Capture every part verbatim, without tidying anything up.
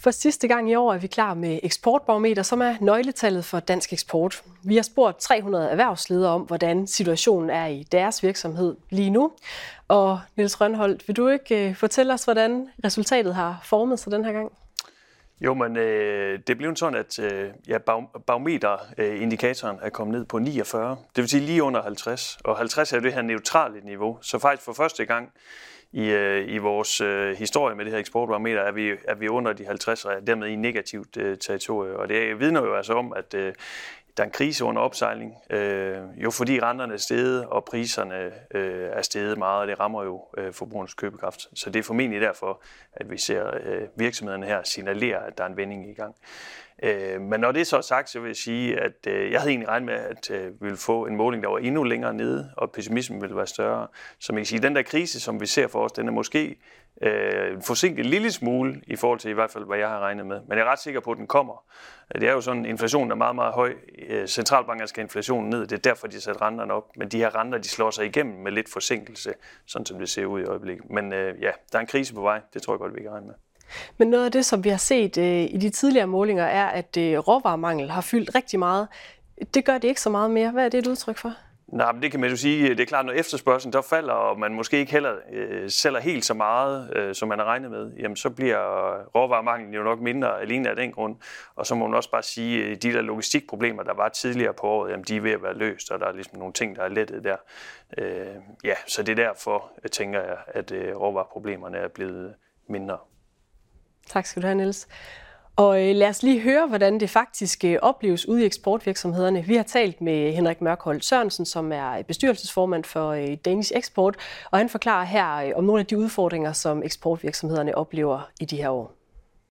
For sidste gang i år er vi klar med Eksportbarometer, som er nøgletallet for dansk eksport. Vi har spurgt tre hundrede erhvervsledere om, hvordan situationen er i deres virksomhed lige nu. Og Niels Rønholt, vil du ikke fortælle os, hvordan resultatet har formet sig den her gang? Jo, men øh, det blev sådan, at øh, ja, barometerindikatoren øh, er kommet ned på niogfyrre. Det vil sige lige under halvtreds. Og halvtreds er det her neutrale niveau. Så faktisk for første gang i, øh, i vores øh, historie med det her eksportbarometer er vi, er vi under de halvtreds og er dermed i negativt øh, territorie. Og det vidner jo altså om, at øh, der er en krise under opsejling, øh, jo fordi renterne er steget, og priserne øh, er steget meget, og det rammer jo øh, forbrugernes købekraft. Så det er formentlig derfor, at vi ser øh, virksomhederne her signalere, at der er en vending i gang. Øh, men når det så er sagt, så vil jeg sige, at øh, jeg havde egentlig regnet med, at øh, vi ville få en måling, der var endnu længere nede, og pessimismen ville være større. Så man kan sige, at den der krise, som vi ser for os, den er måske øh, forsinket en lille smule i forhold til i hvert fald, hvad jeg har regnet med. Men jeg er ret sikker på, at den kommer. Det er jo sådan, at inflationen er meget, meget høj. Centralbankerne skal inflationen ned, det er derfor, de har sat renterne op. Men de her renter, de slår sig igennem med lidt forsinkelse, sådan som det ser ud i øjeblikket. Men øh, ja, der er en krise på vej, det tror jeg godt, vi kan regne med. Men noget af det, som vi har set øh, i de tidligere målinger, er, at øh, råvaremangel har fyldt rigtig meget. Det gør det ikke så meget mere. Hvad er det et udtryk for? Nej, men det kan man jo sige. Det er klart, når efterspørgselen der falder, og man måske ikke heller øh, sælger helt så meget, øh, som man har regnet med, jamen så bliver råvaremanglen jo nok mindre alene af den grund. Og så må man også bare sige, at de der logistikproblemer, der var tidligere på året, jamen de er ved at være løst, og der er ligesom nogle ting, der er lettet der. Øh, ja, så det er derfor, jeg tænker jeg, at øh, råvareproblemerne er blevet mindre. Tak skal du have, Niels. Og lad os lige høre, hvordan det faktisk opleves ude i eksportvirksomhederne. Vi har talt med Henrik Mørkholt Sørensen, som er bestyrelsesformand for Danish Export, og han forklarer her om nogle af de udfordringer, som eksportvirksomhederne oplever i de her år.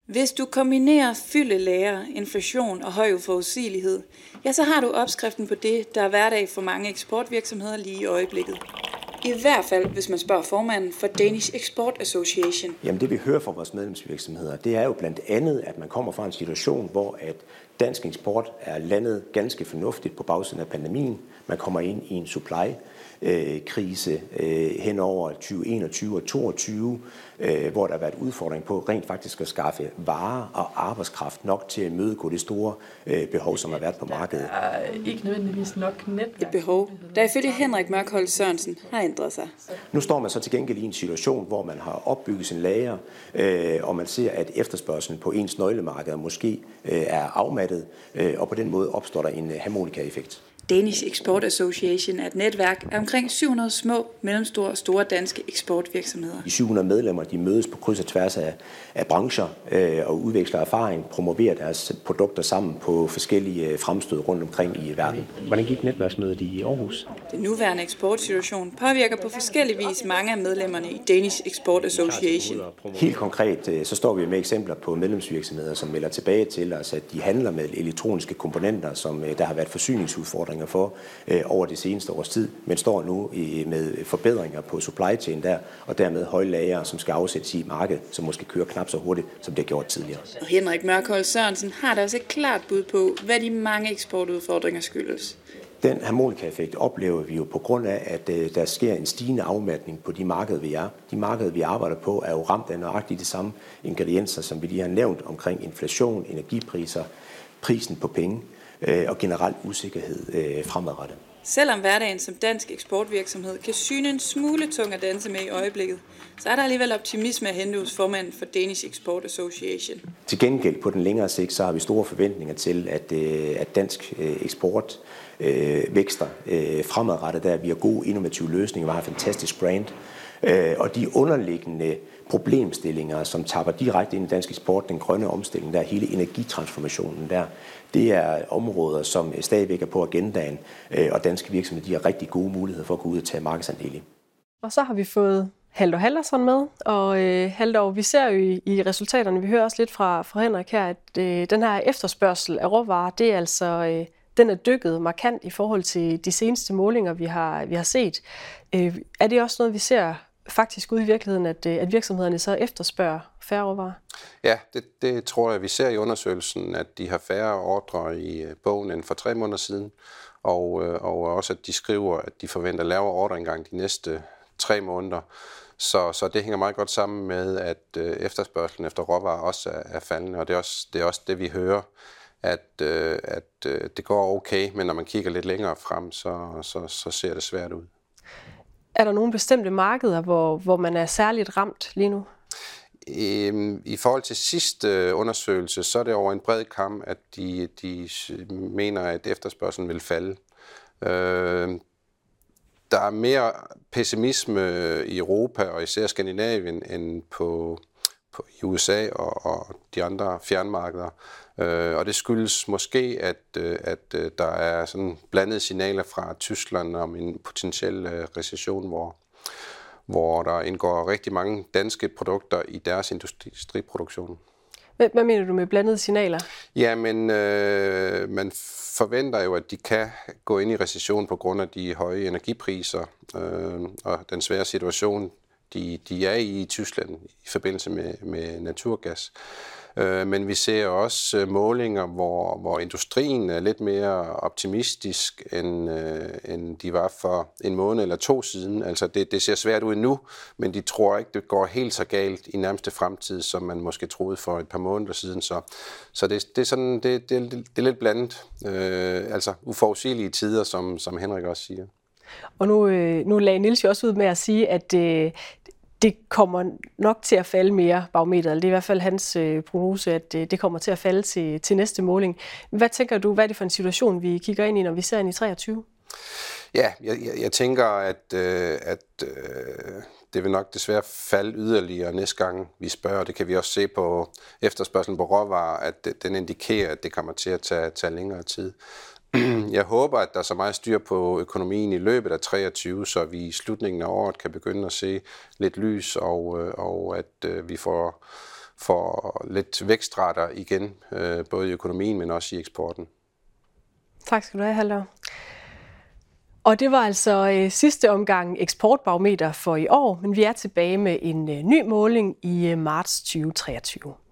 Hvis du kombinerer fyldelager, inflation og høj uforudsigelighed, ja, så har du opskriften på det, der er hverdag for mange eksportvirksomheder lige i øjeblikket. I hvert fald, hvis man spørger formanden for Danish Export Association. Jamen det vi hører fra vores medlemsvirksomheder, det er jo blandt andet, at man kommer fra en situation, hvor at dansk eksport er landet ganske fornuftigt på bagsiden af pandemien. Man kommer ind i en supply-krise hen over tyve enogtyve og tyve toogtyve, hvor der har været udfordring på rent faktisk at skaffe varer og arbejdskraft nok til at imødegå det store behov, som har været på markedet. Ikke nødvendigvis nok netværk. Et behov, der ifølge Henrik Mørkholt Sørensen har ændret sig. Nu står man så til gengæld i en situation, hvor man har opbygget sin lager, og man ser, at efterspørgselen på ens nøglemarkeder måske er afmattet, og på den måde opstår der en harmonika-effekt. Danish Export Association er et netværk af omkring syv hundrede små, mellemstore og store danske eksportvirksomheder. De syv hundrede medlemmer de mødes på kryds og tværs af, af brancher øh, og udveksler erfaring, promoverer deres produkter sammen på forskellige fremstød rundt omkring i verden. Hvordan gik netværksmødet i Aarhus? Den nuværende eksportsituation påvirker på forskellig vis mange af medlemmerne i Danish Export Association. Helt konkret så står vi med eksempler på medlemsvirksomheder, som melder tilbage til os, at de handler med elektroniske komponenter, som der har været forsyningsudfordringer for øh, over det seneste års tid, men står nu i, med forbedringer på supply chain der, og dermed høje lager, som skal afsættes i markedet, som måske kører knap så hurtigt, som det har gjort tidligere. Og Henrik Mørkholt Sørensen har da også et klart bud på, hvad de mange eksportudfordringer skyldes. Den harmonikaeffekt oplever vi jo på grund af, at øh, der sker en stigende afmatning på de markeder, vi er. De markeder, vi arbejder på, er jo ramt af nøjagtigt de samme ingredienser, som vi lige har nævnt omkring inflation, energipriser, prisen på penge og generelt usikkerhed øh, fremadrettet. Selvom hverdagen som dansk eksportvirksomhed kan syne en smule tung at danse med i øjeblikket, så er der alligevel optimisme at hente hos formanden for Danish Export Association. Til gengæld på den længere sigt, så har vi store forventninger til, at, øh, at dansk øh, eksport øh, vækster øh, fremadrettet, der vi har gode innovative løsninger, vi har en fantastisk brand, øh, og de underliggende problemstillinger, som tapper direkte ind i dansk eksport, den grønne omstilling, der hele energitransformationen der, det er områder, som stadigvæk er på agendaen, og danske virksomheder de har rigtig gode muligheder for at gå ud og tage markedsandel i. Og så har vi fået Hald og Haldersson med, og øh, Hald, vi ser jo i, i resultaterne, vi hører også lidt fra, fra Henrik her, at øh, den her efterspørgsel af råvarer, det er altså, øh, den er dykket markant i forhold til de seneste målinger, vi har, vi har set. Øh, er det også noget, vi ser faktisk ude i virkeligheden, at, at virksomhederne så efterspørger færre råvarer? Ja, det, det tror jeg, vi ser i undersøgelsen, at de har færre ordre i bogen end for tre måneder siden, og, og også at de skriver, at de forventer lavere ordre engang de næste tre måneder. Så, så det hænger meget godt sammen med, at øh, efterspørgselen efter råvarer også er, er faldende, og det er også det, er også det vi hører, at, øh, at øh, det går okay, men når man kigger lidt længere frem, så, så, så ser det svært ud. Er der nogle bestemte markeder, hvor, hvor man er særligt ramt lige nu? I forhold til sidste undersøgelse, så er det over en bred kam, at de, de mener, at efterspørgselen vil falde. Øh, der er mere pessimisme i Europa og især Skandinavien end på, på i U S A og, og de andre fjernmarkeder. Øh, og det skyldes måske, at, at der er sådan blandede signaler fra Tyskland om en potentiel recession, hvor hvor der indgår rigtig mange danske produkter i deres industriproduktion. Hvad mener du med blandede signaler? Jamen, øh, man forventer jo, at de kan gå ind i recession på grund af de høje energipriser øh, og den svære situation, de, de er i i Tyskland i forbindelse med, med naturgas. Øh, men vi ser også målinger, hvor, hvor industrien er lidt mere optimistisk, end, øh, end de var for en måned eller to siden. Altså det, det ser svært ud nu, men de tror ikke, det går helt så galt i nærmeste fremtid, som man måske troede for et par måneder siden. Så, så det, det, er sådan, det, det, det er lidt blandet. Øh, altså uforudsigelige tider, som, som Henrik også siger. Og nu, nu lagde Niels jo også ud med at sige, at øh, det kommer nok til at falde mere, barometeret. Det er i hvert fald hans øh, prognose, at øh, det kommer til at falde til, til næste måling. Hvad tænker du, hvad er det for en situation, vi kigger ind i, når vi ser ind i treogtyve? Ja, jeg, jeg, jeg tænker, at, øh, at øh, det vil nok desværre falde yderligere næste gang, vi spørger. Det kan vi også se på efterspørgselen på råvarer, at den indikerer, at det kommer til at tage, tage længere tid. Jeg håber, at der er så meget styr på økonomien i løbet af treogtyve, så vi i slutningen af året kan begynde at se lidt lys, og, og at vi får, får lidt vækstrater igen, både i økonomien, men også i eksporten. Tak skal du have, Hald. Og det var altså sidste omgang Eksportbarometer for i år, men vi er tilbage med en ny måling i marts tyve treogtyve.